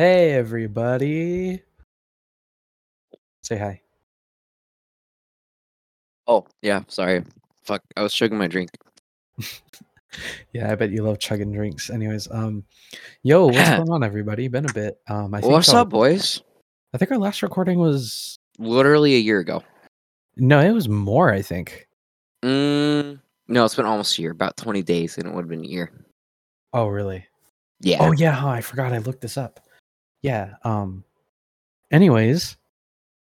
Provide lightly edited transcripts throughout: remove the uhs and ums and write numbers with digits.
Hey, everybody. Say hi. Oh, yeah. Sorry. Fuck. I was chugging my drink. Yeah, I bet you love chugging drinks. Anyways, yo, what's going on, everybody? Been a bit. What's up, boys? I think our last recording was literally a year ago. No, it was more, I think. No, it's been almost a year. About 20 days, and it would have been a year. Oh, really? Yeah. Oh, yeah. Huh, I forgot. I looked this up. Yeah. Anyways,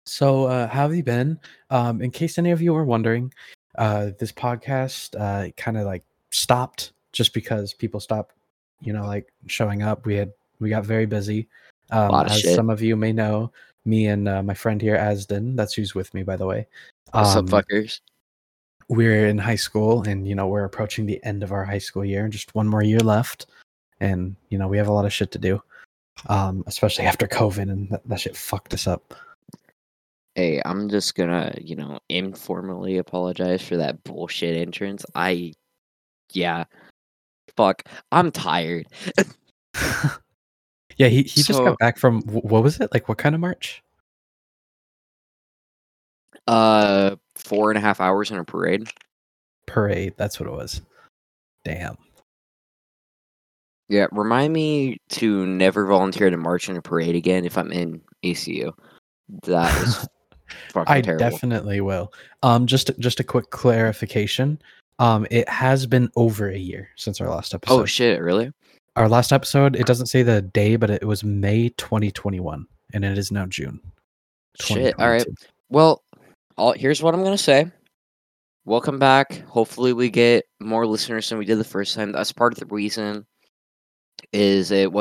so how have you been? In case any of you were wondering, this podcast kind of like stopped just because people stopped, you know, like showing up. We got very busy. As some of you may know, me and my friend here, Asden, that's who's with me, by the way. What's up, fuckers? We're in high school, and you know we're approaching the end of our high school year. Just one more year left, and you know we have a lot of shit to do. Especially after COVID, and that shit fucked us up. Hey, I'm just gonna, you know, informally apologize for that bullshit entrance. Fuck, I'm tired. Yeah, he just got back from, what was it? Like, what kind of march? 4.5 hours in a parade. That's what it was. Damn. Yeah, remind me to never volunteer to march in a parade again if I'm in ACU. That is fucking terrible. I definitely will. Just a quick clarification. It has been over a year since our last episode. Oh shit, really? Our last episode, it doesn't say the day, but it was May 2021, and it is now June. Shit, all right. Well, here's what I'm going to say. Welcome back. Hopefully we get more listeners than we did the first time. That's part of the reason. Is it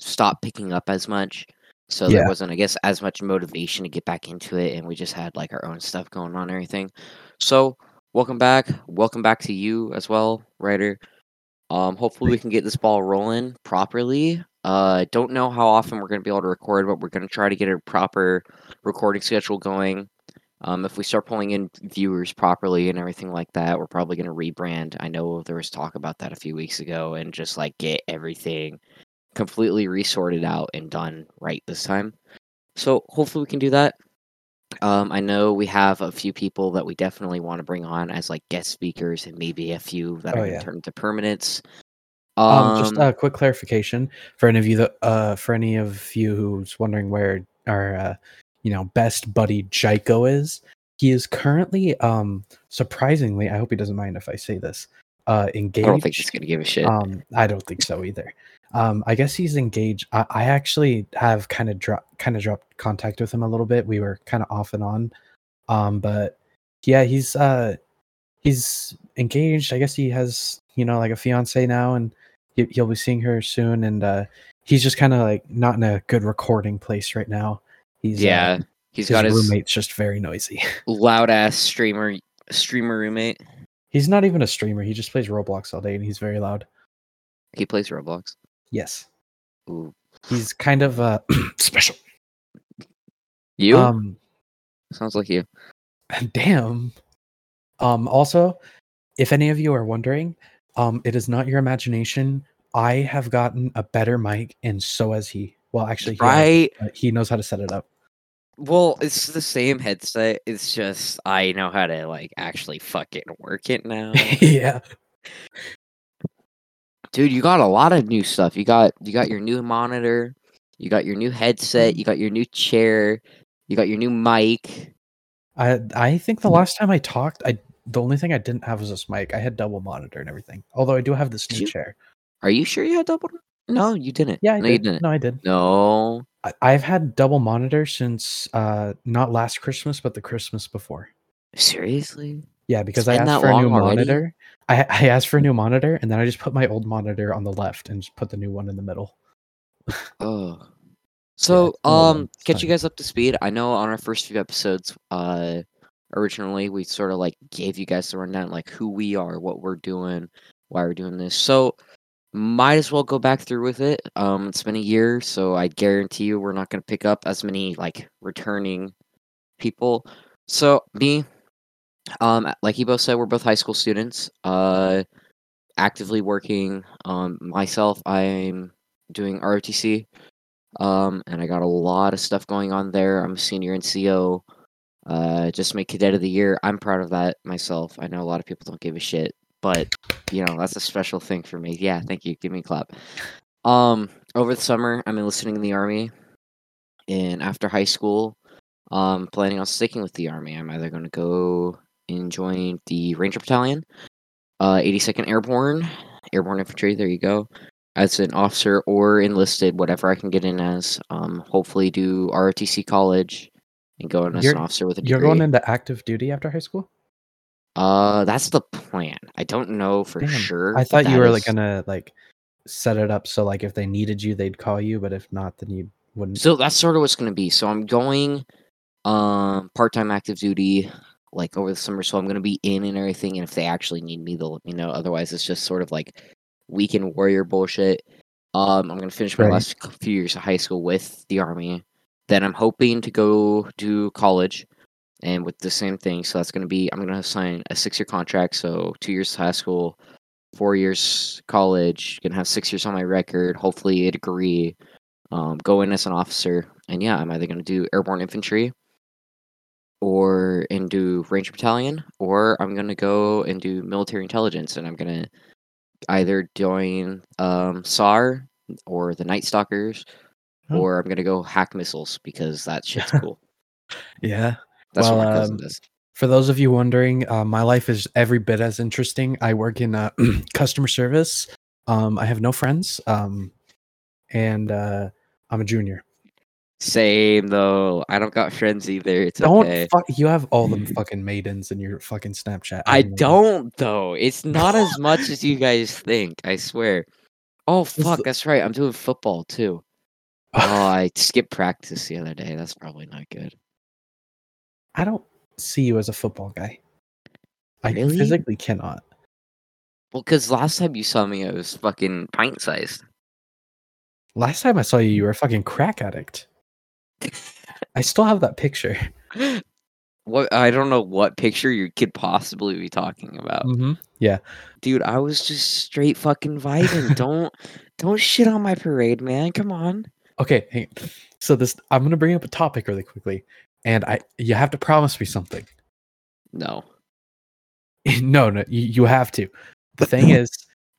stopped picking up as much, so there wasn't, I guess, as much motivation to get back into it, and we just had like our own stuff going on and everything. So welcome back to you as well, Ryder. Hopefully we can get this ball rolling properly. I don't know how often we're going to be able to record, but we're going to try to get a proper recording schedule going. If we start pulling in viewers properly and everything like that, we're probably going to rebrand. I know there was talk about that a few weeks ago, and just like get everything completely resorted out and done right this time. So hopefully we can do that. I know we have a few people that we definitely want to bring on as like guest speakers, and maybe a few that are turned to permanents. Just a quick clarification for any of you who's wondering where our best buddy Jaiko is. He is currently, surprisingly, I hope he doesn't mind if I say this, engaged. I don't think he's going to give a shit. I don't think so either. I guess he's engaged. I actually have kind of dropped contact with him a little bit. We were kind of off and on. But yeah, he's engaged. I guess he has, like a fiance now, and he'll be seeing her soon. And he's just kind of like not in a good recording place right now. His roommate's just very noisy. Loud ass streamer roommate. He's not even a streamer. He just plays Roblox all day, and he's very loud. He plays Roblox? Yes. Ooh. He's kind of special. You? Sounds like you. Damn. Also, if any of you are wondering, it is not your imagination. I have gotten a better mic, and so has he. Well, actually, he knows how to set it up. Well, it's the same headset. It's just I know how to like actually fucking work it now. Yeah, dude, you got a lot of new stuff. You got your new monitor. You got your new headset. You got your new chair. You got your new mic. I think the last time I talked, the only thing I didn't have was this mic. I had double monitor and everything. Although I do have this new chair. Are you sure you had double? No, you didn't. Yeah, I did. No, I did. No. I've had double monitor since not last Christmas, but the Christmas before. Seriously? Yeah, because I asked for a new monitor. I asked for a new monitor, and then I just put my old monitor on the left and just put the new one in the middle. Oh. So, get you guys up to speed. I know on our first few episodes, originally we sort of like gave you guys the rundown, like who we are, what we're doing, why we're doing this. So might as well go back through with it. It's been a year, so I guarantee you we're not going to pick up as many like returning people. So me, like Ebo said, we're both high school students, actively working. Myself, I'm doing ROTC. And I got a lot of stuff going on there. I'm a senior in CO. Just made Cadet of the Year. I'm proud of that myself. I know a lot of people don't give a shit, but you know, that's a special thing for me. Yeah, thank you. Give me a clap. Over the summer, I'm enlisting in the Army, and after high school, planning on sticking with the Army. I'm either going to go and join the Ranger Battalion, 82nd Airborne Infantry. There you go. As an officer or enlisted, whatever I can get in as. Hopefully do ROTC college and go in as an officer with a degree. You're going into active duty after high school? That's the plan. I don't know for sure. I thought you were gonna set it up so like if they needed you, they'd call you, but if not, then you wouldn't. So that's sort of what's gonna be. So I'm going part-time active duty like over the summer, so I'm gonna be in and everything, and if they actually need me, they'll let me know. Otherwise, it's just sort of like weekend warrior bullshit. I'm gonna finish my last few years of high school with the Army. Then I'm hoping to go to college. And with the same thing, so that's going to be, I'm going to sign a 6-year contract, so 2 years high school, 4 years college, going to have 6 years on my record, hopefully a degree, go in as an officer, and yeah, I'm either going to do Airborne Infantry, or and do Ranger Battalion, or I'm going to go and do Military Intelligence, and I'm going to either join SAR, or the Night Stalkers, or I'm going to go hack missiles, because that shit's cool. Yeah. That's well, what my cousin does. For those of you wondering, my life is every bit as interesting. I work in customer service. I have no friends, and I'm a junior. Same though. I don't got friends either. It's okay. You have all them fucking maidens in your fucking Snapchat. I don't though. It's not as much as you guys think. I swear. Oh fuck, that's right. I'm doing football too. Oh, I skipped practice the other day. That's probably not good. I don't see you as a football guy. I physically cannot. Well, because last time you saw me, I was fucking pint-sized. Last time I saw you, you were a fucking crack addict. I still have that picture. What? I don't know what picture you could possibly be talking about. Mm-hmm. Yeah. Dude, I was just straight fucking vibing. Don't shit on my parade, man. Come on. Okay, hang on. So I'm going to bring up a topic really quickly. And you have to promise me something. No. No, you have to. The thing is,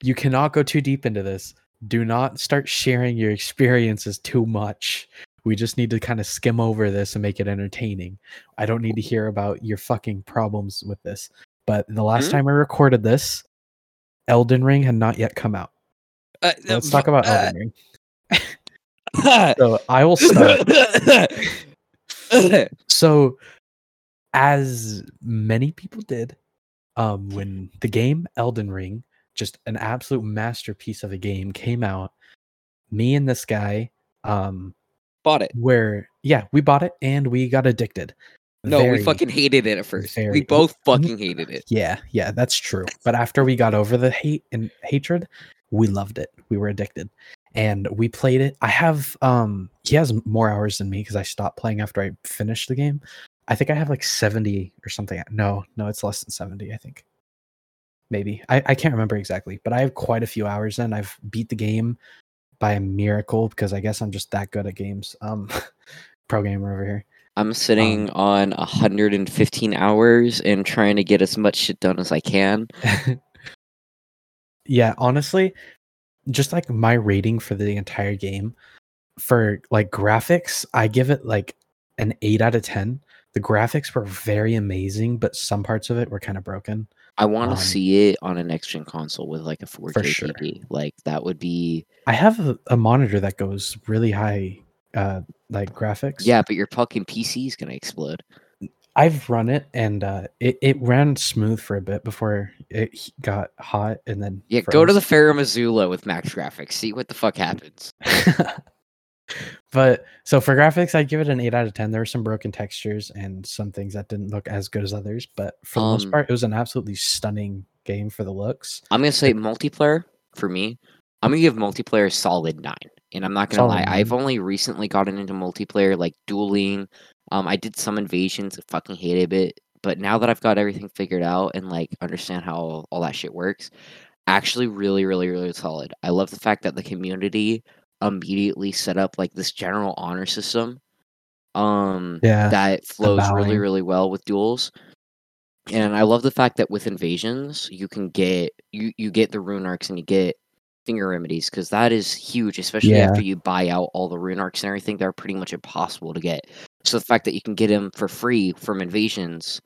you cannot go too deep into this. Do not start sharing your experiences too much. We just need to kind of skim over this and make it entertaining. I don't need to hear about your fucking problems with this. But the last time I recorded this, Elden Ring had not yet come out. Let's talk about Elden Ring. So I will start. So, as many people did, when the game Elden Ring, just an absolute masterpiece of a game, came out, me and this guy bought it. We bought it and we got addicted. No, we fucking hated it at first. We both fucking hated it. Yeah, that's true. But after we got over the hate and hatred, we loved it. We were addicted. And we played it. I have, he has more hours than me because I stopped playing after I finished the game. I think I have like 70 or something. No, it's less than 70, I think. Maybe. I can't remember exactly, but I have quite a few hours in. I've beat the game by a miracle because I guess I'm just that good at games. Pro gamer over here. I'm sitting on 115 hours and trying to get as much shit done as I can. Yeah, honestly. Just like my rating for the entire game for like graphics, I give it like an 8 out of 10. The graphics were very amazing, but some parts of it were kind of broken. I want to see it on a next gen console with like a 4K for sure. TV. Like that would be. I have a monitor that goes really high, like graphics. Yeah, but your fucking PC is going to explode. I've run it and it ran smooth for a bit before it got hot and then froze. Go to the Ferrum Azula with max graphics. See what the fuck happens. But so for graphics, I give it an 8 out of 10. There were some broken textures and some things that didn't look as good as others, but for the most part, it was an absolutely stunning game for the looks. I'm gonna say multiplayer for me. I'm gonna give multiplayer a solid 9, and I'm not gonna lie. 9. I've only recently gotten into multiplayer, like dueling. I did some invasions. I fucking hated it, but now that I've got everything figured out and like understand how all that shit works, actually really, really, really solid. I love the fact that the community immediately set up like this general honor system that flows really, really well with duels. And I love the fact that with invasions, you can get you get the rune arcs and you get finger remedies, because that is huge, especially after you buy out all the rune arcs and everything. They're pretty much impossible to get. So the fact that you can get them for free from invasions,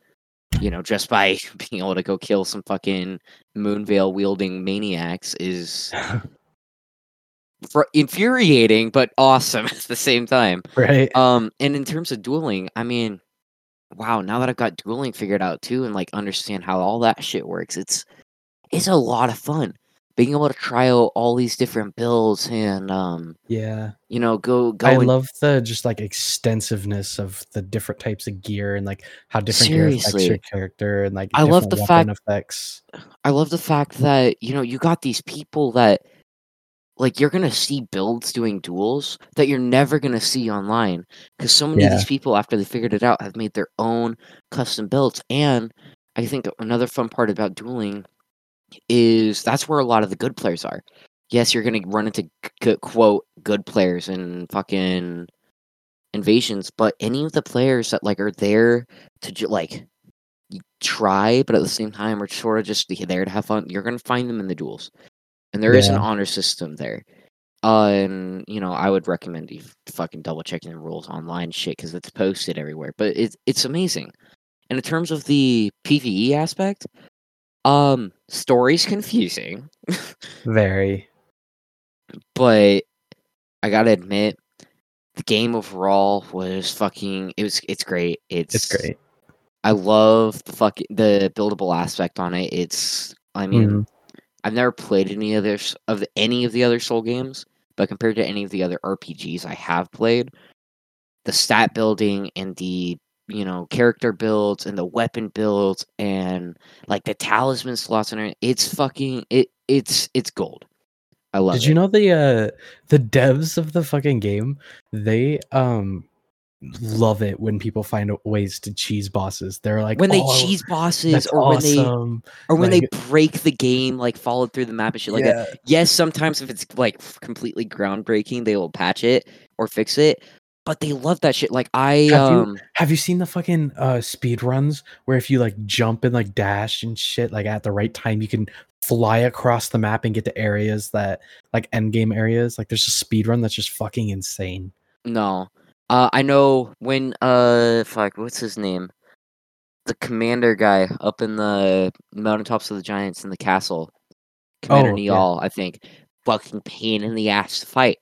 you know, just by being able to go kill some fucking Moonveil wielding maniacs is infuriating, but awesome at the same time. Right. And in terms of dueling, I mean, wow, now that I've got dueling figured out too, and like understand how all that shit works, it's a lot of fun being able to try out all these different builds and you know, go. Love the just like extensiveness of the different types of gear and like how different gear affects your character and like effects. I love the fact that, you know, you got these people that like you're gonna see builds doing duels that you're never gonna see online, because so many of these people, after they figured it out, have made their own custom builds. And I think another fun part about dueling is that's where a lot of the good players are. Yes, you're gonna run into quote good players and fucking invasions, but any of the players that like are there to like try, but at the same time are sort of just there to have fun, you're gonna find them in the duels. And there is an honor system there. And, you know, I would recommend you fucking double-checking the rules online shit, because it's posted everywhere. But it's amazing. And in terms of the PvE aspect, story's confusing. Very. But I gotta admit, the game overall was fucking... It's great. It's great. I love the buildable aspect on it. It's... I mean... Mm-hmm. I've never played any of the other Soul games, but compared to any of the other RPGs I have played, the stat building and the, you know, character builds and the weapon builds and like the talisman slots and it's fucking it's gold. I love it. Did you know the devs of the fucking game, they love it when people find ways to cheese bosses. They're like, when they cheese bosses, or awesome. when they break the game, like followed through the map and shit like that. Yes, sometimes if it's like completely groundbreaking, they will patch it or fix it. But they love that shit. Like have you seen the fucking speed runs where if you like jump and like dash and shit like at the right time, you can fly across the map and get to areas that like end game areas. Like there's a speed run that's just fucking insane. No. I know when, what's his name? The commander guy up in the mountaintops of the Giants in the castle. Commander O'Neal, I think. Fucking pain in the ass to fight.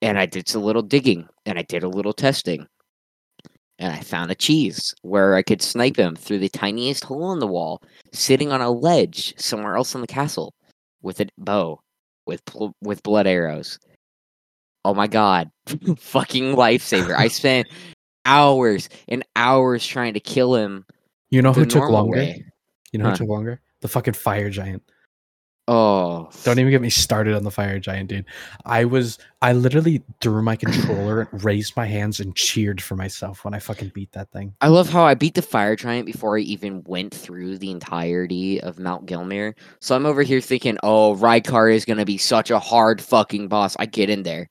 And I did a little digging, and I did a little testing. And I found a cheese where I could snipe him through the tiniest hole in the wall, sitting on a ledge somewhere else in the castle, with a bow, with blood arrows. Oh my god. Fucking lifesaver. I spent hours and hours trying to kill him. You know who took longer? Who took longer? The fucking fire giant. Oh. Don't even get me started on the fire giant, dude. I literally threw my controller, raised my hands, and cheered for myself when I fucking beat that thing. I love how I beat the fire giant before I even went through the entirety of Mount Gilmere. So I'm over here thinking, oh, Rykar is gonna be such a hard fucking boss. I get in there.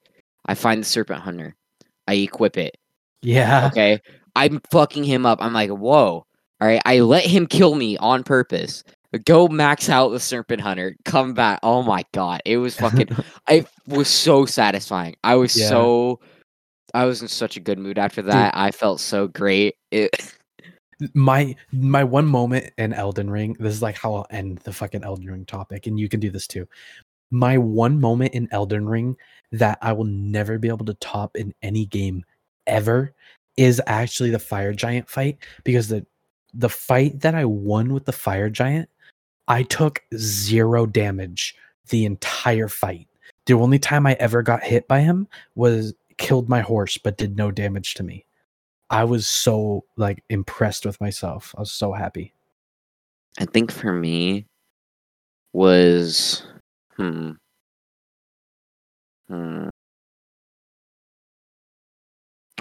I find the Serpent Hunter. I equip it. Yeah. Okay. I'm fucking him up. I'm like, whoa. All right. I let him kill me on purpose. Go max out the Serpent Hunter. Come back. Oh my god. It was fucking... it was so satisfying. I was in such a good mood after that. Dude. I felt so great. My one moment in Elden Ring... This is like how I'll end the fucking Elden Ring topic. And you can do this too. My one moment in Elden Ring that I will never be able to top in any game ever is actually the fire giant fight, because the fight that I won with the fire giant, I took 0 damage the entire fight. The only time I ever got hit by him was killed my horse, but did no damage to me. I was so like impressed with myself. I was so happy. I think for me was I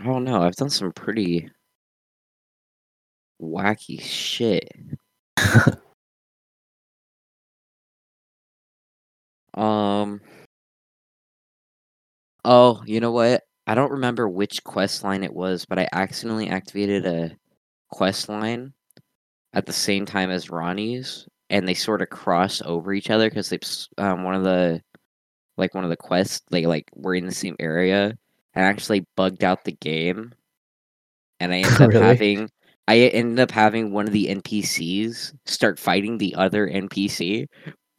don't know. I've done some pretty wacky shit. Oh, you know what? I don't remember which quest line it was, but I accidentally activated a quest line at the same time as Ronnie's, and they sort of cross over each other because they one of the quests they were in the same area, and actually bugged out the game, and I ended up having one of the NPCs start fighting the other NPC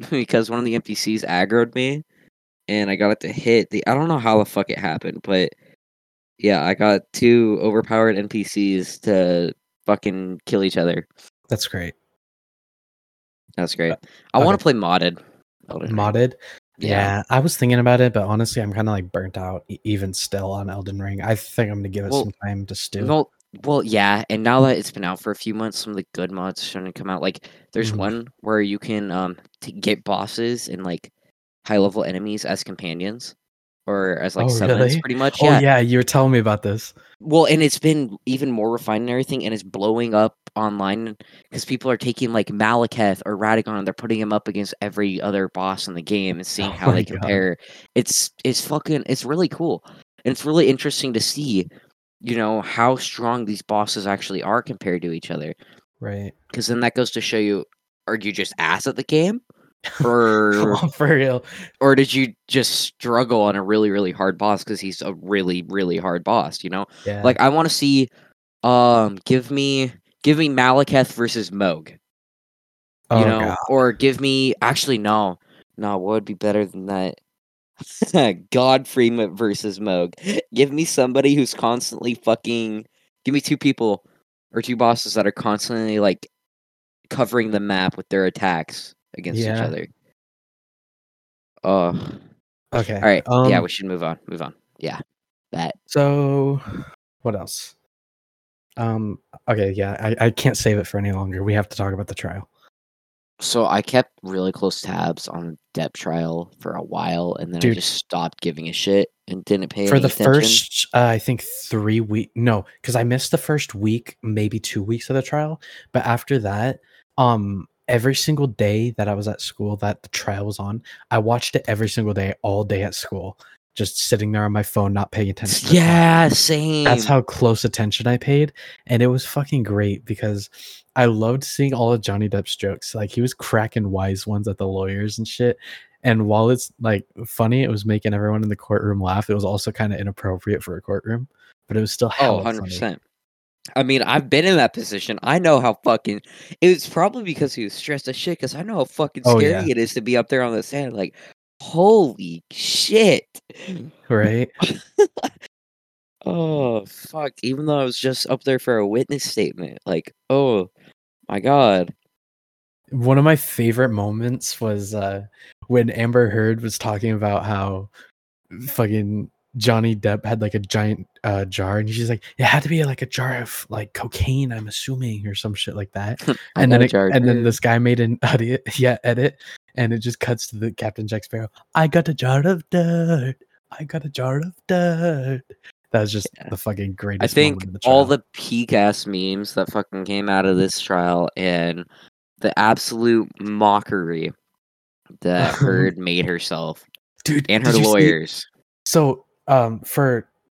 because one of the NPCs aggroed me. And I got it to hit the... I don't know how the fuck it happened, but... Yeah, I got two overpowered NPCs to fucking kill each other. That's great. I want to play modded. Modded? Yeah, I was thinking about it, but honestly, I'm kind of burnt out even still on Elden Ring. I think I'm going to give it some time to stew. Well, yeah, and now that it's been out for a few months, some of the good mods are starting to come out. There's one where you can get bosses and, high-level enemies as companions or as summons, really? Pretty much. Yeah. Oh, yeah, you were telling me about this. Well, and it's been even more refined and everything, and it's blowing up online because people are taking Malekith or Radagon and they're putting him up against every other boss in the game and seeing how they compare. It's really cool, and it's really interesting to see, how strong these bosses actually are compared to each other. Right. Because then that goes to show you, are you just ass at the game? For real, or did you just struggle on a really, really hard boss? Because he's a really, really hard boss, Yeah. I want to see, give me Malekith versus Moog, God. Or give me what would be better than that? Godfrey versus Moog. Give me somebody who's constantly fucking. Give me two people or two bosses that are constantly covering the map with their attacks against each other. Okay. All right. Yeah, we should move on. Yeah. That. So, what else? Okay, yeah. I can't save it for any longer. We have to talk about the trial. So, I kept really close tabs on Depp trial for a while, and then I just stopped giving a shit and didn't pay for any attention. For the first, I think 3 weeks. No, because I missed the first week, maybe 2 weeks of the trial. But after that, every single day that I was at school that the trial was on, I watched it every single day, all day at school, just sitting there on my phone, not paying attention. Yeah, same. That's how close attention I paid. And it was fucking great because I loved seeing all of Johnny Depp's jokes. He was cracking wise ones at the lawyers and shit. And while it's funny, it was making everyone in the courtroom laugh. It was also kind of inappropriate for a courtroom, but it was still 100%. Funny. I mean, I've been in that position. I know how fucking... It was probably because he was stressed as shit, because I know how fucking scary it is to be up there on the stand. Holy shit. Right? Oh, fuck. Even though I was just up there for a witness statement. Oh, my God. One of my favorite moments was when Amber Heard was talking about how fucking... Johnny Depp had a giant jar, and she's it had to be a jar of cocaine, I'm assuming, or some shit like that. and then this guy made an edit, and it just cuts to the Captain Jack Sparrow. I got a jar of dirt. I got a jar of dirt. That was just the fucking greatest. I think moment of the all the peak ass memes that fucking came out of this trial, and the absolute mockery that Heard made herself, dude, and her lawyers. So.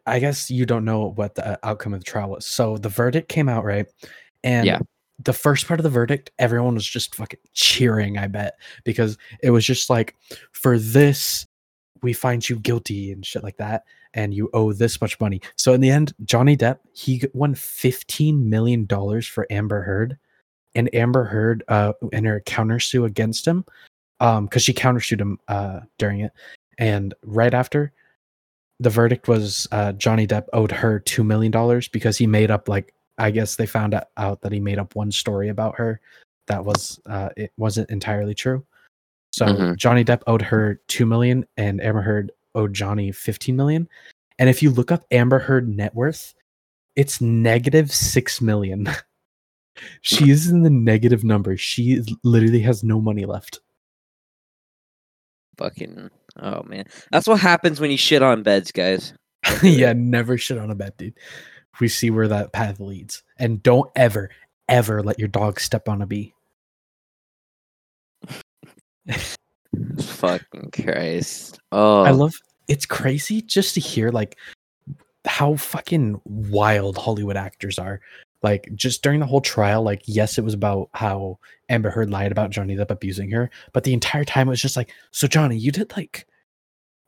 I guess you don't know what the outcome of the trial was. So the verdict came out, right? And the first part of the verdict, everyone was just fucking cheering, I bet, because it was just for this, we find you guilty and shit like that, and you owe this much money. So in the end, Johnny Depp, he won $15 million for Amber Heard, and Amber Heard in her countersue against him, because she countersued him during it. And right after... The verdict was Johnny Depp owed her $2 million because he made up, I guess they found out that he made up one story about her that was, it wasn't entirely true. So Johnny Depp owed her $2 million and Amber Heard owed Johnny $15 million. And if you look up Amber Heard net worth, it's negative $6 million. She is in the negative number. She literally has no money left. Fucking... Oh, man. That's what happens when you shit on beds, guys. Yeah, never shit on a bed, dude. We see where that path leads. And don't ever, ever let your dog step on a bee. Fucking Christ. Oh, I love it's crazy just to hear like how fucking wild Hollywood actors are. Like just during the whole trial, like, yes, it was about how Amber Heard lied about Johnny Depp abusing her, but the entire time it was just like, so Johnny, you did like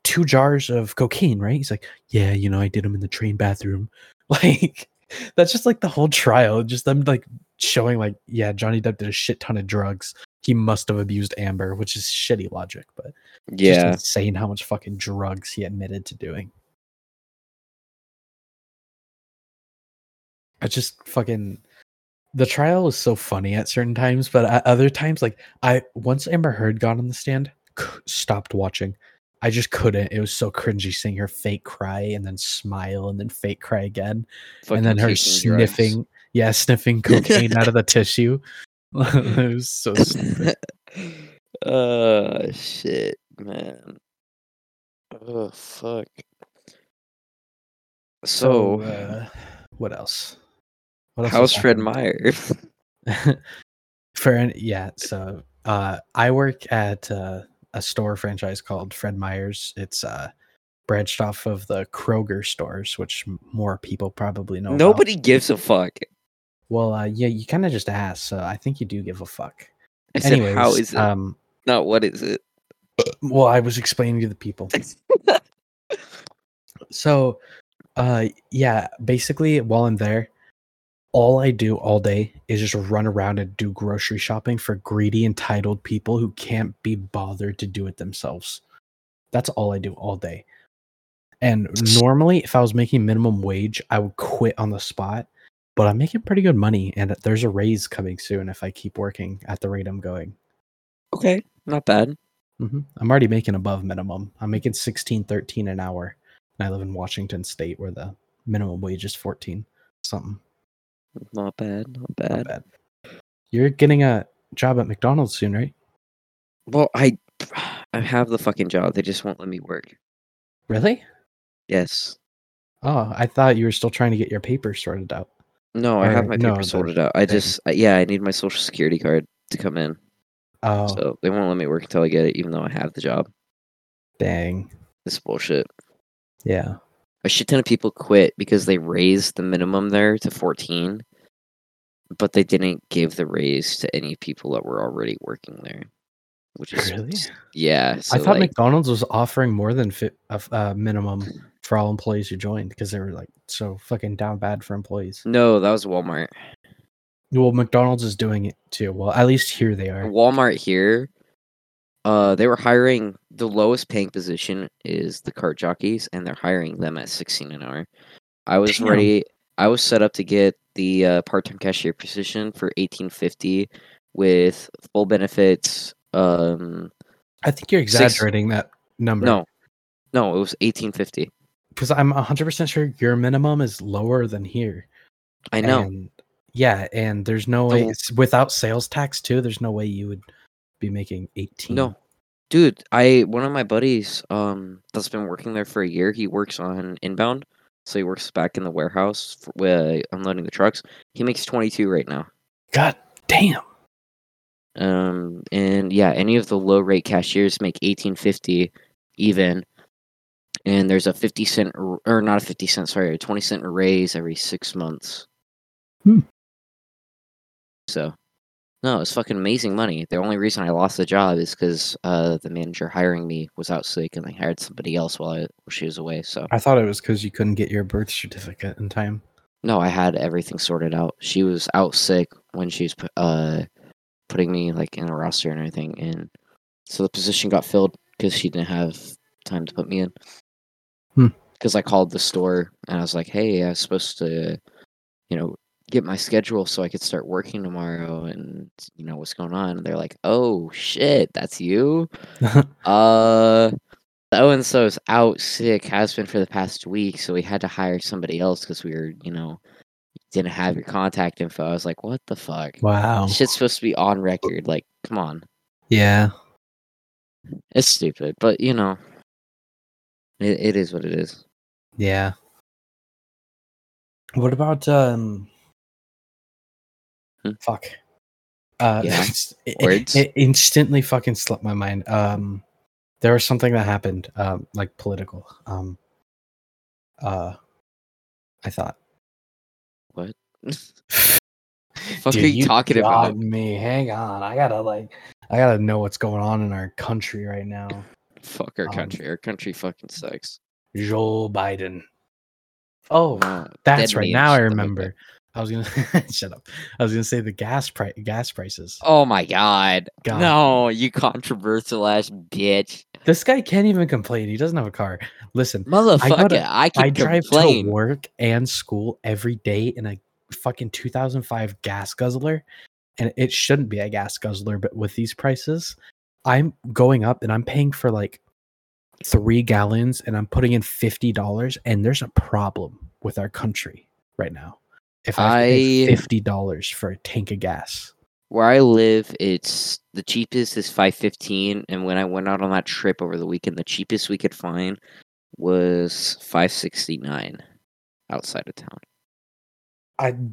2 jars of cocaine, right? He's like, yeah, you know, I did them in the train bathroom. Like, that's just like the whole trial, just them like showing like, yeah, Johnny Depp did a shit ton of drugs. He must have abused Amber, which is shitty logic, but yeah, just insane how much fucking drugs he admitted to doing. I just fucking, the trial is so funny at certain times, but at other times, like once Amber Heard got on the stand, stopped watching. I just couldn't. It was so cringy seeing her fake cry and then smile and then fake cry again. Fucking and then her sniffing drugs. Yeah, sniffing cocaine out of the tissue. It was so stupid. Shit, man. Oh, fuck. So what else? How's Fred Meyer? So I work at a store franchise called Fred Meyer's. It's branched off of the Kroger stores, which more people probably know. Nobody gives a fuck. Well, yeah, you kind of just asked, so I think you do give a fuck. Anyways, how is it? Not what is it? Well, I was explaining to the people. So, yeah, basically, while I'm there, all I do all day is just run around and do grocery shopping for greedy, entitled people who can't be bothered to do it themselves. That's all I do all day. And normally, if I was making minimum wage, I would quit on the spot. But I'm making pretty good money, and there's a raise coming soon if I keep working at the rate I'm going. Okay, not bad. Mm-hmm. I'm already making above minimum. I'm making $16.13 an hour, and I live in Washington State where the minimum wage is $14 something. Not bad, not bad. Not bad. You're getting a job at McDonald's soon, right? Well, I have the fucking job. They just won't let me work. Really? Yes. Oh, I thought you were still trying to get your papers sorted out. No, I have my papers sorted out. I need my social security card to come in. Oh. So they won't let me work until I get it, even though I have the job. Dang. This bullshit. Yeah. A shit ton of people quit because they raised the minimum there to 14, but they didn't give the raise to any people that were already working there. Which is really? Yeah. So I thought McDonald's was offering more than minimum for all employees who joined because they were like so fucking down bad for employees. No, that was Walmart. Well, McDonald's is doing it too. Well, at least here they are. Walmart here, they were hiring, the lowest paying position is the cart jockeys, and they're hiring them at $16 an hour. I was set up to get the part-time cashier position for $18.50 with full benefits. I think you're exaggerating that number. No, it was $18.50. Because I'm 100% sure your minimum is lower than here. I know. And there's no way it's without sales tax too. There's no way you would be making $18. No, dude. One of my buddies that's been working there for a year. He works on inbound, so he works back in the warehouse with unloading the trucks. He makes $22 right now. God damn. And yeah, any of the low rate cashiers make $18.50 even, and there's a 20 cent raise every 6 months. So no, it's fucking amazing money. The only reason I lost the job is because the manager hiring me was out sick, and they hired somebody else while she was away. So I thought it was because you couldn't get your birth certificate in time. No, I had everything sorted out. She was out sick when she was putting me like in a roster and everything, and so the position got filled because she didn't have time to put me in. Because I called the store and I was like, hey, I was supposed to, you know, get my schedule so I could start working tomorrow, and you know what's going on. And they're like, oh shit, that's you. So and so's out sick, has been for the past week, so we had to hire somebody else because we were, you know, didn't have your contact info. I was like, what the fuck? Wow. Shit's supposed to be on record. Like, come on. Yeah. It's stupid, but, you know, it is what it is. Yeah. What about, fuck. It instantly fucking slipped my mind. there was something that happened, like political. I thought. What? What dude, are you talking about? Me, hang on. I gotta know what's going on in our country right now. Fuck our country. Our country fucking sucks. Joe Biden. Oh, that's right. Now I remember. I was gonna shut up. I was gonna say the gas prices. Oh my god! No, you controversial ass bitch. This guy can't even complain. He doesn't have a car. Listen, motherfucker, I drive to work and school every day in a fucking 2005 gas guzzler, and it shouldn't be a gas guzzler, but with these prices, I'm going up and I'm paying for like 3 gallons, and I'm putting in $50, and there's a problem with our country right now. If I pay $50 for a tank of gas, where I live, it's the cheapest is $5.15, and when I went out on that trip over the weekend, the cheapest we could find was $5.69 outside of town.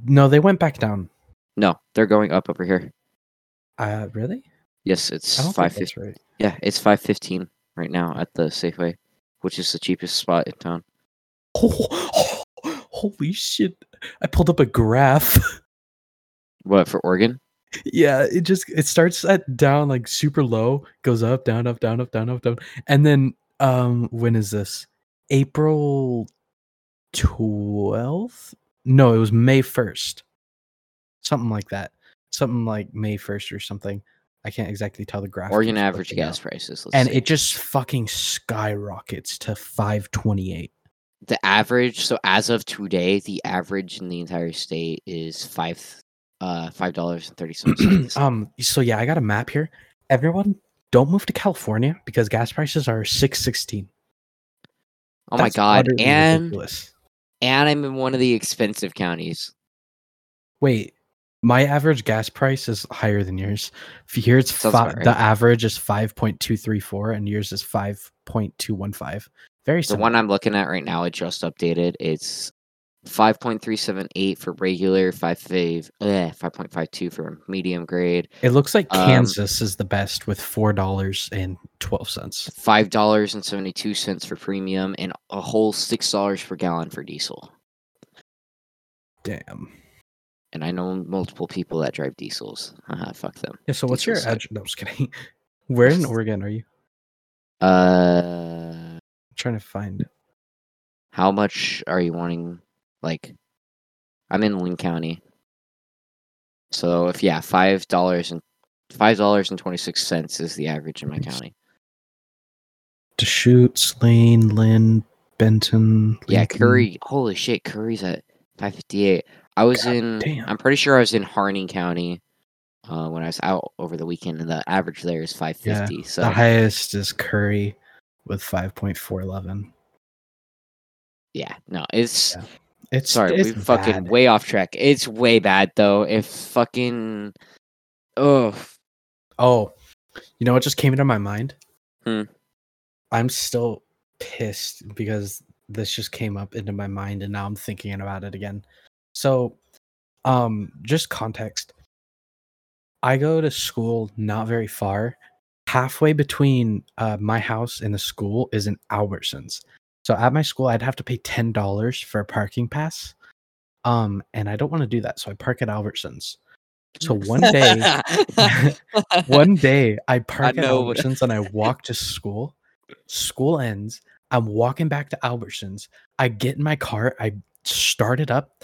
No, they went back down. No, they're going up over here. Really? Yes, it's $5.15. Right. Yeah, it's $5.15 right now at the Safeway, which is the cheapest spot in town. Holy shit! I pulled up a graph. What, for Oregon? Yeah, it starts at down like super low, goes up, down, up, down, up, down, up, down, and then when is this? April 12th? No, it was May 1st, something like that. Something like May 1st or something. I can't exactly tell the graph. Oregon average gas prices, and see. It just fucking skyrockets to $5.28. The average. So as of today, the average in the entire state is $5.30. So yeah, I got a map here. Everyone, don't move to California because gas prices are $6.16. Oh my god! And I'm in one of the expensive counties. Wait. My average gas price is higher than yours. Here, it's right. The average is 5.234, and yours is 5.215. Very similar. The one I'm looking at right now, it just updated. It's 5.378 for regular, 5.52 for medium grade. It looks like Kansas is the best with $4.12, $5.72 for premium, and a whole $6 per gallon for diesel. Damn. And I know multiple people that drive diesels. Haha, fuck them. Yeah, so what's diesel your address? No, I'm just kidding. Where in Oregon are you? I'm trying to find. How much are you wanting? Like, I'm in Linn County. So if $5.26 is the average in my county. Deschutes, Lane, Lynn, Benton. Lincoln. Yeah, Curry. Holy shit, Curry's at 558. I'm pretty sure I was in Harney County when I was out over the weekend, and the average there is 550. Yeah, so the highest is Curry with 5.411. Yeah, no, it's sorry, it's we fucking bad. Way off track. It's way bad though. If fucking you know what just came into my mind? I'm still pissed because this just came up into my mind, and now I'm thinking about it again. So, just context. I go to school not very far. Halfway between my house and the school is an Albertsons. So at my school, I'd have to pay $10 for a parking pass. And I don't want to do that, so I park at Albertsons. So one day I park at Albertsons and I walk to school. School ends. I'm walking back to Albertsons. I get in my car. I start it up.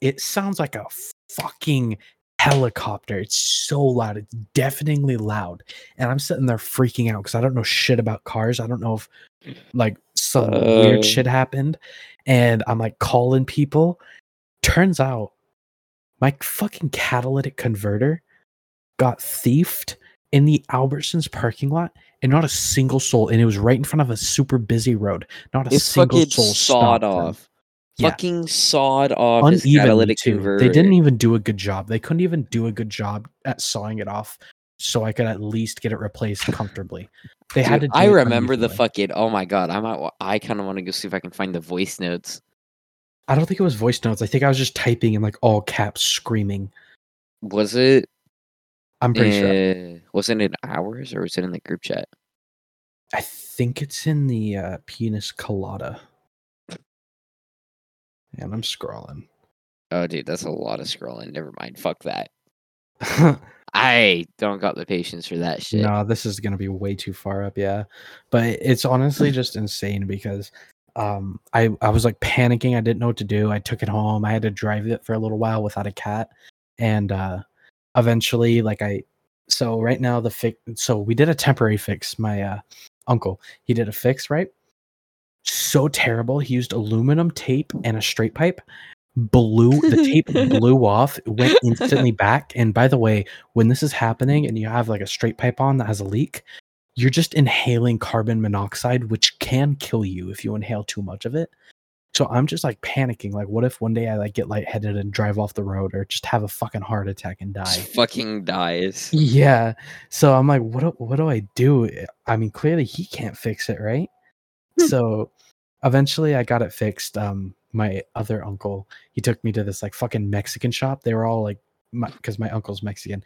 It sounds like a fucking helicopter. It's so loud. It's deafeningly loud. And I'm sitting there freaking out because I don't know shit about cars. I don't know if like some weird shit happened. And I'm like calling people. Turns out my fucking catalytic converter got thiefed in the Albertsons parking lot, and not a single soul. And it was right in front of a super busy road. Not a single soul sawed off. Yeah. Fucking sawed off uneven his catalytic converter. They didn't even do a good job. They couldn't even do a good job at sawing it off, so I could at least get it replaced comfortably. They had to. I remember the fucking. Oh my god! I kind of want to go see if I can find the voice notes. I don't think it was voice notes. I think I was just typing in like all caps, screaming. Was it? I'm pretty sure. Was it in ours or was it in the group chat? I think it's in the Penis Colada. And I'm scrolling. Oh, dude, that's a lot of scrolling. Never mind. Fuck that. I don't got the patience for that shit. No, this is going to be way too far up, yeah. But it's honestly just insane because I was like panicking. I didn't know what to do. I took it home. I had to drive it for a little while without a cat. And eventually, like so right now the fix, so we did a temporary fix. My uncle, he did a fix, right? So terrible. He used aluminum tape and a straight pipe. The tape blew off, went instantly back. And by the way, when this is happening and you have like a straight pipe on that has a leak, you're just inhaling carbon monoxide, which can kill you if you inhale too much of it. So I'm just like panicking. Like, what if one day I like get lightheaded and drive off the road, or just have a fucking heart attack and die? Just fucking dies. Yeah. So I'm like, what do I do? I mean, clearly he can't fix it, right? So eventually I got it fixed. My other uncle, he took me to this like fucking Mexican shop. They were all like, because my uncle's Mexican,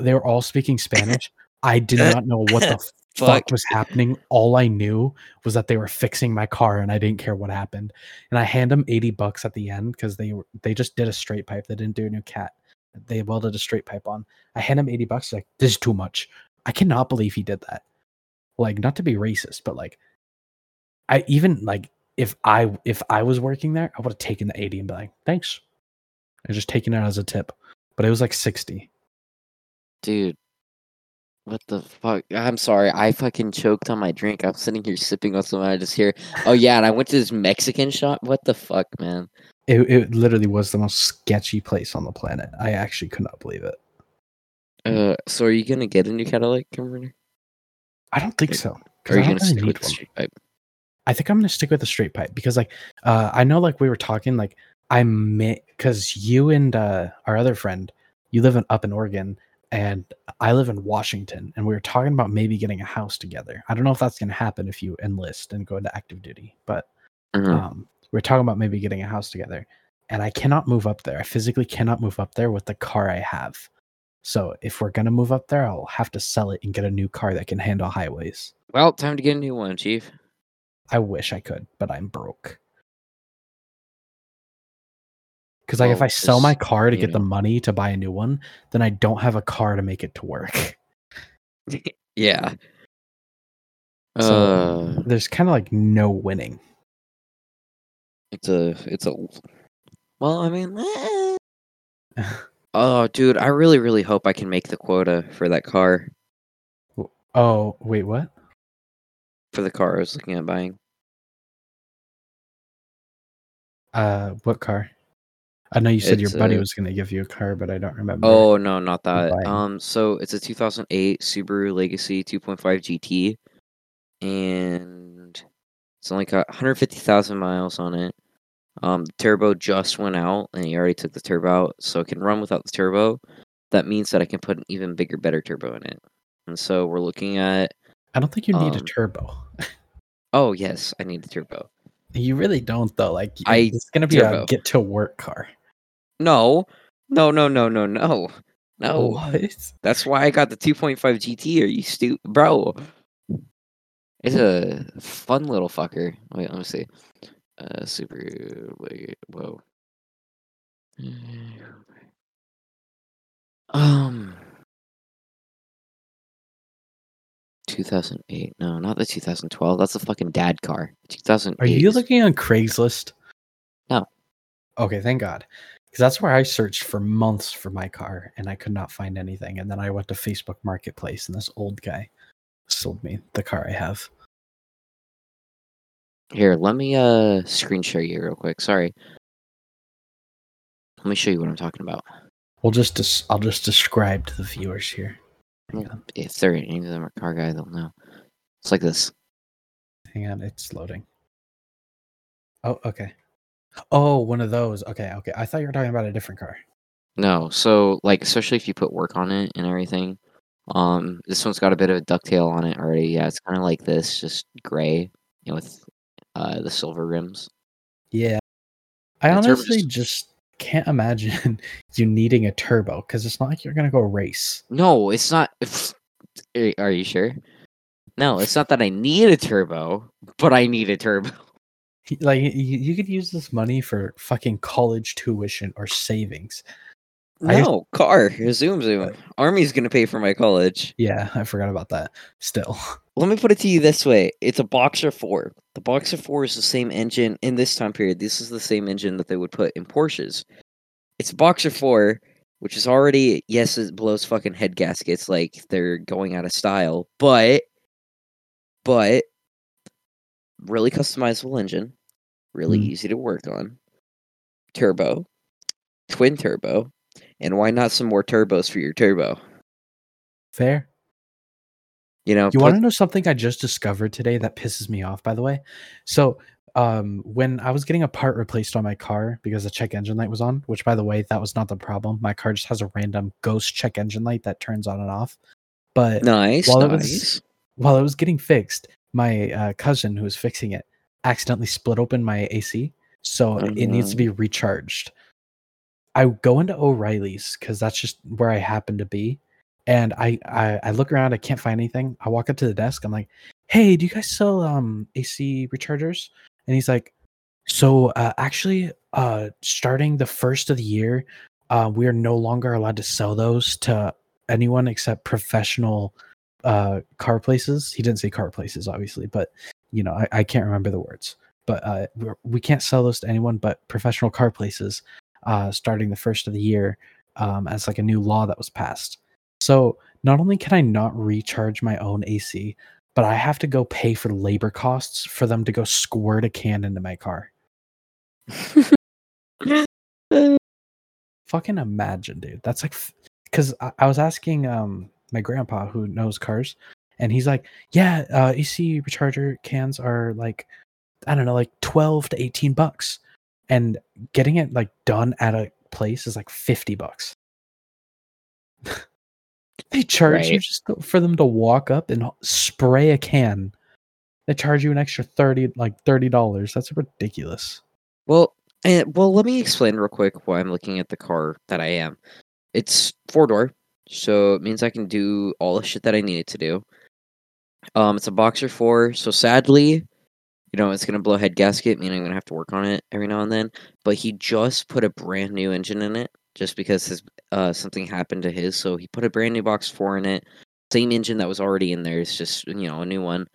they were all speaking Spanish. I did not know what the fuck was happening. All I knew was that they were fixing my car, and I didn't care what happened. And I hand them $80 at the end because they just did a straight pipe. They didn't do a new cat. They welded a straight pipe on. I hand them $80. Like, this is too much. I cannot believe he did that. Like, not to be racist, but like, I even like. If I was working there, I would have taken the 80 and be like, thanks. I was just taking it as a tip. But it was like 60. Dude. What the fuck? I'm sorry. I fucking choked on my drink. I'm sitting here sipping on something. I just hear, oh yeah, and I went to this Mexican shop. What the fuck, man? It literally was the most sketchy place on the planet. I actually could not believe it. So are you going to get a new Cadillac, Commander? I don't think so. Or are you going to stick with the street pipe? I think I'm going to stick with the straight pipe because like, I know like we were talking, like I may, cause you and our other friend, you live up in Oregon and I live in Washington, and we were talking about maybe getting a house together. I don't know if that's going to happen if you enlist and go into active duty, but we were talking about maybe getting a house together, and I cannot move up there. I physically cannot move up there with the car I have. So if we're going to move up there, I'll have to sell it and get a new car that can handle highways. Well, time to get a new one, Chief. I wish I could, but I'm broke. Because like, if I sell my car to get the money to buy a new one, then I don't have a car to make it to work. Yeah. So there's kind of like no winning. It's a. Well, I mean. Oh, dude, I really, really hope I can make the quota for that car. Oh, wait, what? For the car I was looking at buying. What car? I know you said your buddy was going to give you a car, but I don't remember. Oh, no, not that. So it's a 2008 Subaru Legacy 2.5 GT, and it's only got 150,000 miles on it. The turbo just went out, and he already took the turbo out, so it can run without the turbo. That means that I can put an even bigger, better turbo in it. And so we're looking at, I don't think you need a turbo. Oh, yes, I need a turbo. You really don't, though. Like, it's going to be a get-to-work car. No. What? That's why I got the 2.5 GT. Are you stupid? Bro. It's a fun little fucker. Wait, let me see. Subaru. Wait, whoa. Um, 2008. No, not the 2012. That's a fucking dad car. 2008. Are you looking on Craigslist? No. Okay, thank God. Because that's where I searched for months for my car, and I could not find anything. And then I went to Facebook Marketplace, and this old guy sold me the car I have. Here, let me screen share you real quick. Sorry. Let me show you what I'm talking about. We'll just I'll just describe to the viewers here. Yeah. If there any of them are car guy, they'll know. It's like this. Hang on, it's loading. Oh, okay. Oh, one of those. Okay. I thought you were talking about a different car. No, so like, especially if you put work on it and everything. This one's got a bit of a ducktail on it already. Yeah, it's kind of like this, just gray, you know, with the silver rims. Yeah, I honestly just can't imagine you needing a turbo, because it's not like you're gonna go race. No, it's not. Are you sure? No, it's not that I need a turbo, but I need a turbo. Like, you could use this money for fucking college tuition or savings. No, car. Zoom. Army's going to pay for my college. Yeah, I forgot about that. Still. Let me put it to you this way. It's a Boxer 4. The Boxer 4 is the same engine in this time period. This is the same engine that they would put in Porsches. It's a Boxer 4, which is already, yes, it blows fucking head gaskets like they're going out of style, but really customizable engine, really easy to work on, turbo, twin turbo, and why not some more turbos for your turbo? Fair. You know, you want to know something I just discovered today that pisses me off, by the way? So when I was getting a part replaced on my car because the check engine light was on, which, by the way, that was not the problem. My car just has a random ghost check engine light that turns on and off. But while it was getting fixed, my cousin who was fixing it accidentally split open my AC. So it needs to be recharged. I go into O'Reilly's because that's just where I happen to be. And I look around. I can't find anything. I walk up to the desk. I'm like, hey, do you guys sell AC rechargers? And he's like, so actually, starting the first of the year, we are no longer allowed to sell those to anyone except professional car places. He didn't say car places, obviously, but you know, I can't remember the words. But we can't sell those to anyone but professional car places. Starting the first of the year as like a new law that was passed. So not only can I not recharge my own AC, but I have to go pay for labor costs for them to go squirt a can into my car. Fucking imagine, dude. That's like, because I was asking my grandpa who knows cars, and he's like, yeah, AC recharger cans are like, I don't know, like $12 to $18. And getting it like done at a place is like $50. They charge you just for them to walk up and spray a can. They charge you an extra $30. That's ridiculous. Well, let me explain real quick why I'm looking at the car that I am. It's 4-door, so it means I can do all the shit that I needed to do. It's a Boxer 4, so sadly, you know, it's going to blow head gasket, meaning I'm going to have to work on it every now and then. But he just put a brand new engine in it just because his something happened to his. So he put a brand new Boxer 4 in it. Same engine that was already in there. It's just, you know, a new one.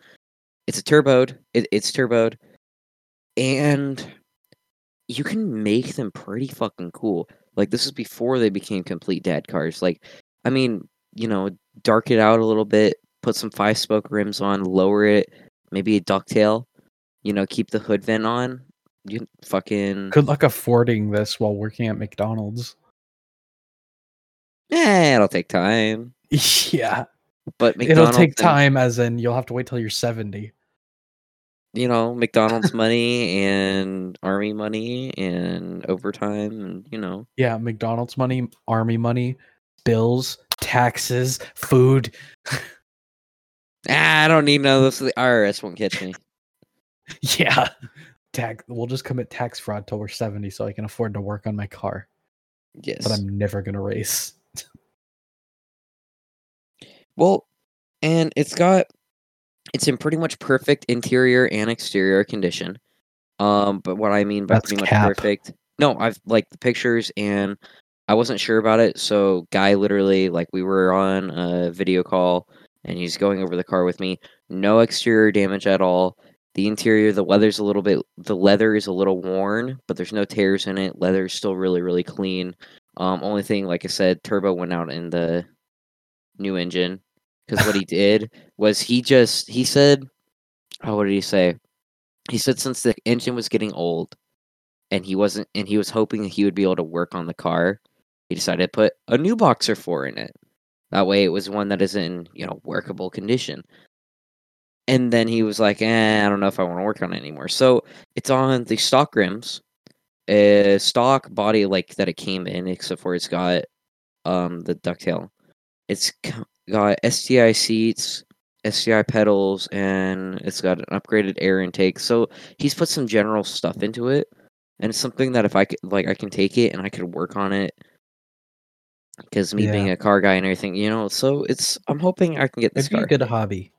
It's a turboed. It's turboed. And you can make them pretty fucking cool. Like, this is before they became complete dad cars. Like, I mean, you know, dark it out a little bit. Put some 5-spoke rims on. Lower it. Maybe a ducktail. You know, keep the hood vent on. You fucking... Good luck affording this while working at McDonald's. Eh, it'll take time. Yeah. But McDonald's... It'll take time, as in you'll have to wait till you're 70. You know, McDonald's money and Army money and overtime and, you know... Yeah, McDonald's money, Army money, bills, taxes, food. I don't need none of this. The IRS won't catch me. Yeah, we'll just commit tax fraud till we're 70 so I can afford to work on my car. Yes. But I'm never going to race. Well, and it's in pretty much perfect interior and exterior condition. But what I mean by that's pretty much perfect... No, I've liked the pictures and I wasn't sure about it. So Guy literally, like, we were on a video call and he's going over the car with me. No exterior damage at all. The interior, the leather is a little worn, but there's no tears in it. Leather is still really, really clean. Only thing, like I said, turbo went out in the new engine. Because what he did was he said, oh, what did he say? He said since the engine was getting old and he was hoping he would be able to work on the car, he decided to put a new Boxer 4 in it. That way it was one that is in, you know, workable condition. And then he was like, I don't know if I want to work on it anymore. So it's on the stock rims, stock body like that it came in, except for it's got the ducktail. It's got STI seats, STI pedals, and it's got an upgraded air intake. So he's put some general stuff into it. And it's something that if I could, like, I can take it and I could work on it. Because me being a car guy and everything, you know, so I'm hoping I can get this car. It'd be a good hobby.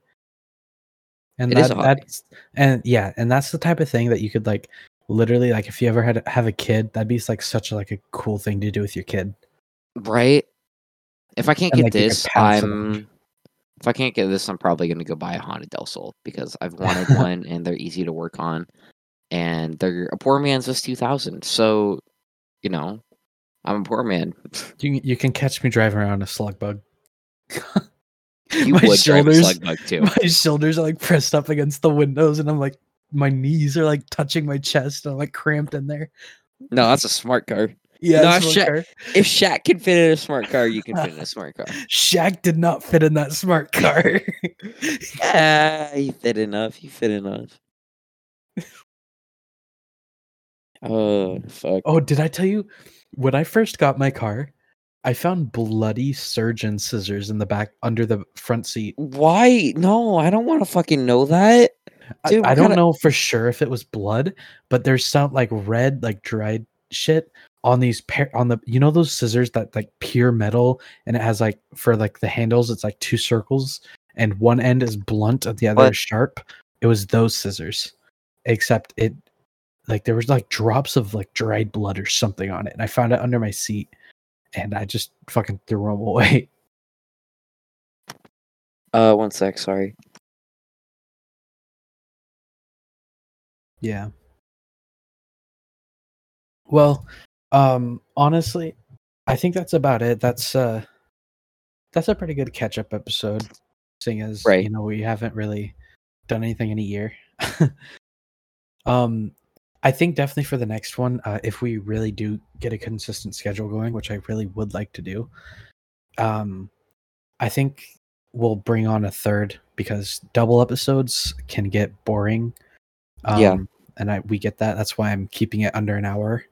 And that's the type of thing that you could like literally like if you ever had have a kid, that'd be like such like a cool thing to do with your kid. Right? If I can't get this, I'm probably going to go buy a Honda Del Sol because I've wanted one and they're easy to work on and they're a poor man's S2000. So, you know, I'm a poor man. You can catch me driving around a slug bug. My shoulders are like pressed up against the windows and I'm like, my knees are like touching my chest and I'm like cramped in there. No, that's a smart car. Yeah, no, if Shaq can fit in a smart car, you can fit in a smart car. Shaq did not fit in that smart car. Yeah, he fit enough. Oh, fuck. Oh, did I tell you? When I first got my car, I found bloody surgeon scissors in the back under the front seat. Why? No, I don't want to fucking know that. Dude, I don't know for sure if it was blood, but there's some like red, like dried shit on these those scissors that like pure metal and it has like for like the handles, it's like two circles and one end is blunt and the other is sharp. It was those scissors, except it like there was like drops of like dried blood or something on it. And I found it under my seat and I just fucking threw them away. One sec. Sorry. Yeah. Well, honestly, I think that's about it. That's a pretty good catch-up episode, seeing as right. You know we haven't really done anything in a year. I think definitely for the next one, if we really do get a consistent schedule going, which I really would like to do, I think we'll bring on a third because double episodes can get boring. Yeah, and we get that. That's why I'm keeping it under an hour,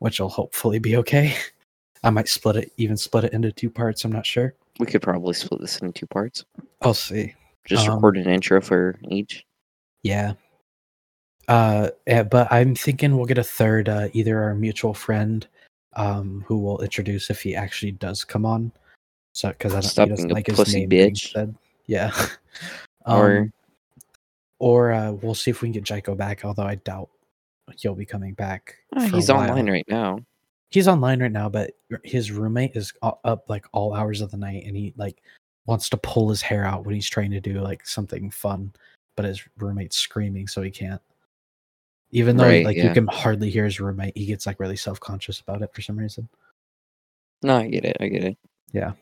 which will hopefully be okay. I might split it into two parts. I'm not sure. We could probably split this into two parts. I'll see. Just record an intro for each. Yeah. But I'm thinking we'll get a third, either our mutual friend, who we'll introduce if he actually does come on. So because he doesn't like his pussy name being said. Yeah. Or we'll see if we can get Jaiko back, although I doubt he'll be coming back. He's online right now. He's online right now, but his roommate is up like all hours of the night, and he like wants to pull his hair out when he's trying to do like something fun, but his roommate's screaming, so he can't. Even though you can hardly hear his roommate, he gets like really self-conscious about it for some reason. No, I get it. Yeah,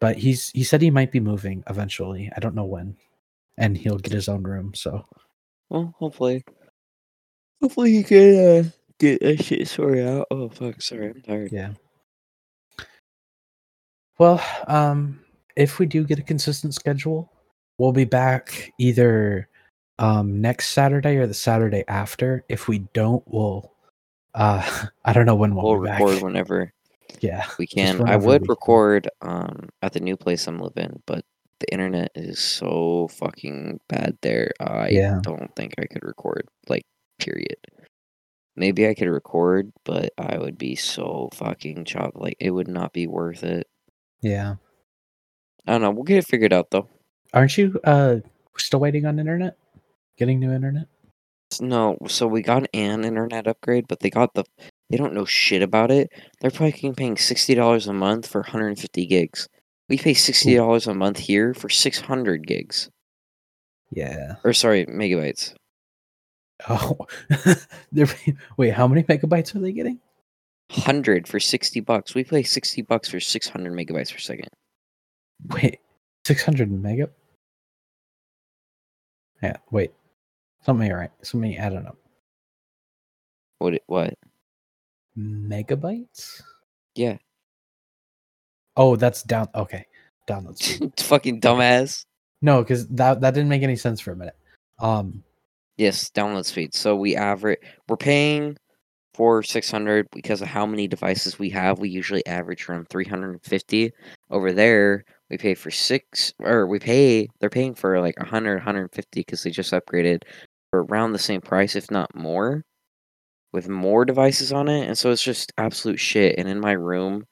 but he said he might be moving eventually. I don't know when. And he'll get his own room, so. Well, hopefully he can get that shit sorted out. Oh, fuck, sorry, I'm tired. Yeah. Well, if we do get a consistent schedule, we'll be back either next Saturday or the Saturday after. If we don't, we'll, I don't know when we'll be back. We'll record whenever. Yeah. We can. I would record at the new place I'm living, but the internet is so fucking bad there. I don't think I could record, like, period. Maybe I could record, but I would be so fucking chopped. Like, it would not be worth it. Yeah. I don't know. We'll get it figured out, though. Aren't you still waiting on internet? Getting new internet? No. So we got an internet upgrade, but they don't know shit about it. They're fucking paying $60 a month for 150 gigs. We pay $60 a month here for 600 gigs. Yeah. Or sorry, megabytes. Oh. Wait, how many megabytes are they getting? 100 for $60. We pay $60 for 600 megabytes per second. Wait, 600 mega? Yeah, wait. Something added up. What? Megabytes? Yeah. Oh, that's down. Okay, downloads. Fucking dumbass. No, because that didn't make any sense for a minute. Yes, download speed. So we're paying for 600 because of how many devices we have. We usually average around 350. Over there, we pay for They're paying for like 100, 150 because they just upgraded for around the same price, if not more, with more devices on it. And so it's just absolute shit. And in my room,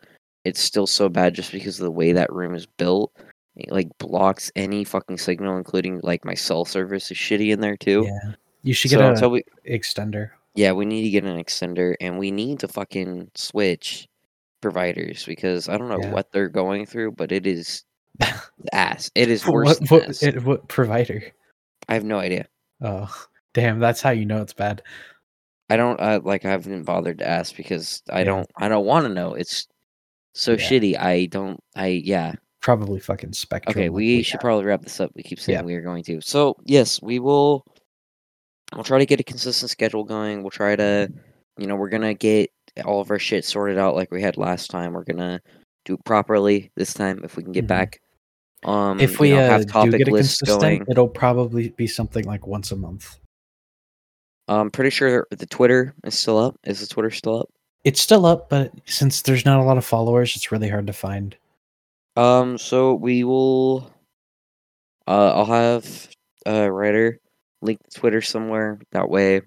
it's still so bad just because of the way that room is built. It, like, blocks any fucking signal, including, like, my cell service is shitty in there, too. Yeah. You should get an extender. Yeah, we need to get an extender, and we need to fucking switch providers, because I don't know what they're going through, but it is ass. It is worse than ass. What provider? I have no idea. Oh, damn, that's how you know it's bad. I don't, I haven't bothered to ask, because I don't want to know. It's so shitty, probably fucking Spectrum. Okay, we should probably wrap this up. We keep saying we are going to. So, yes, we will... We'll try to get a consistent schedule going. We'll try to, we're going to get all of our shit sorted out like we had last time. We're going to do it properly this time if we can get back. If we have topic do get a lists going, it'll probably be something like once a month. I'm pretty sure the Twitter is still up. Is the Twitter still up? It's still up, but since there's not a lot of followers, it's really hard to find. So we will... I'll have Ryder... link to Twitter somewhere. That way,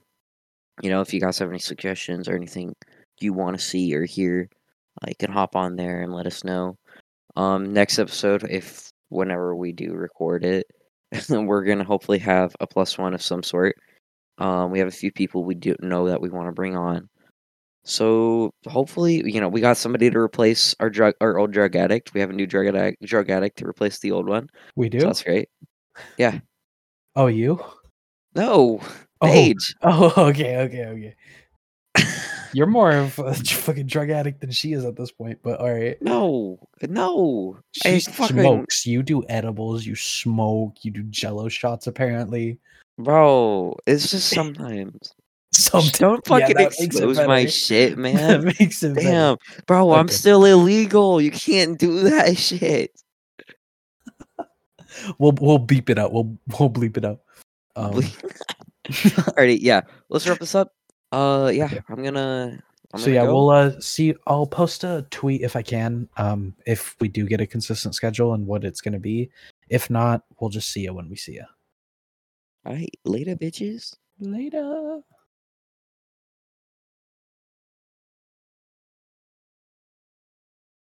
if you guys have any suggestions or anything you want to see or hear, you can hop on there and let us know. Next episode, whenever we do record it, we're going to hopefully have a +1 of some sort. We have a few people we do know that we want to bring on. So hopefully, we got somebody to replace our old drug addict. We have a new drug addict to replace the old one. We do? So that's great. Yeah. Oh, you? No, Paige. Oh, okay. You're more of a fucking drug addict than she is at this point, but all right. No. She smokes. You do edibles. You smoke. You do Jello shots, apparently. Bro, it's just sometimes. Don't fucking expose my shit, man. That makes it damn, better. Bro, okay. I'm still illegal. You can't do that shit. We'll beep it out. We'll bleep it out. Alrighty, let's wrap this up. I'm gonna go. We'll see. I'll post a tweet if I can, if we do get a consistent schedule and what it's gonna be. If not, we'll just see you when we see you. Alright, later bitches. Later.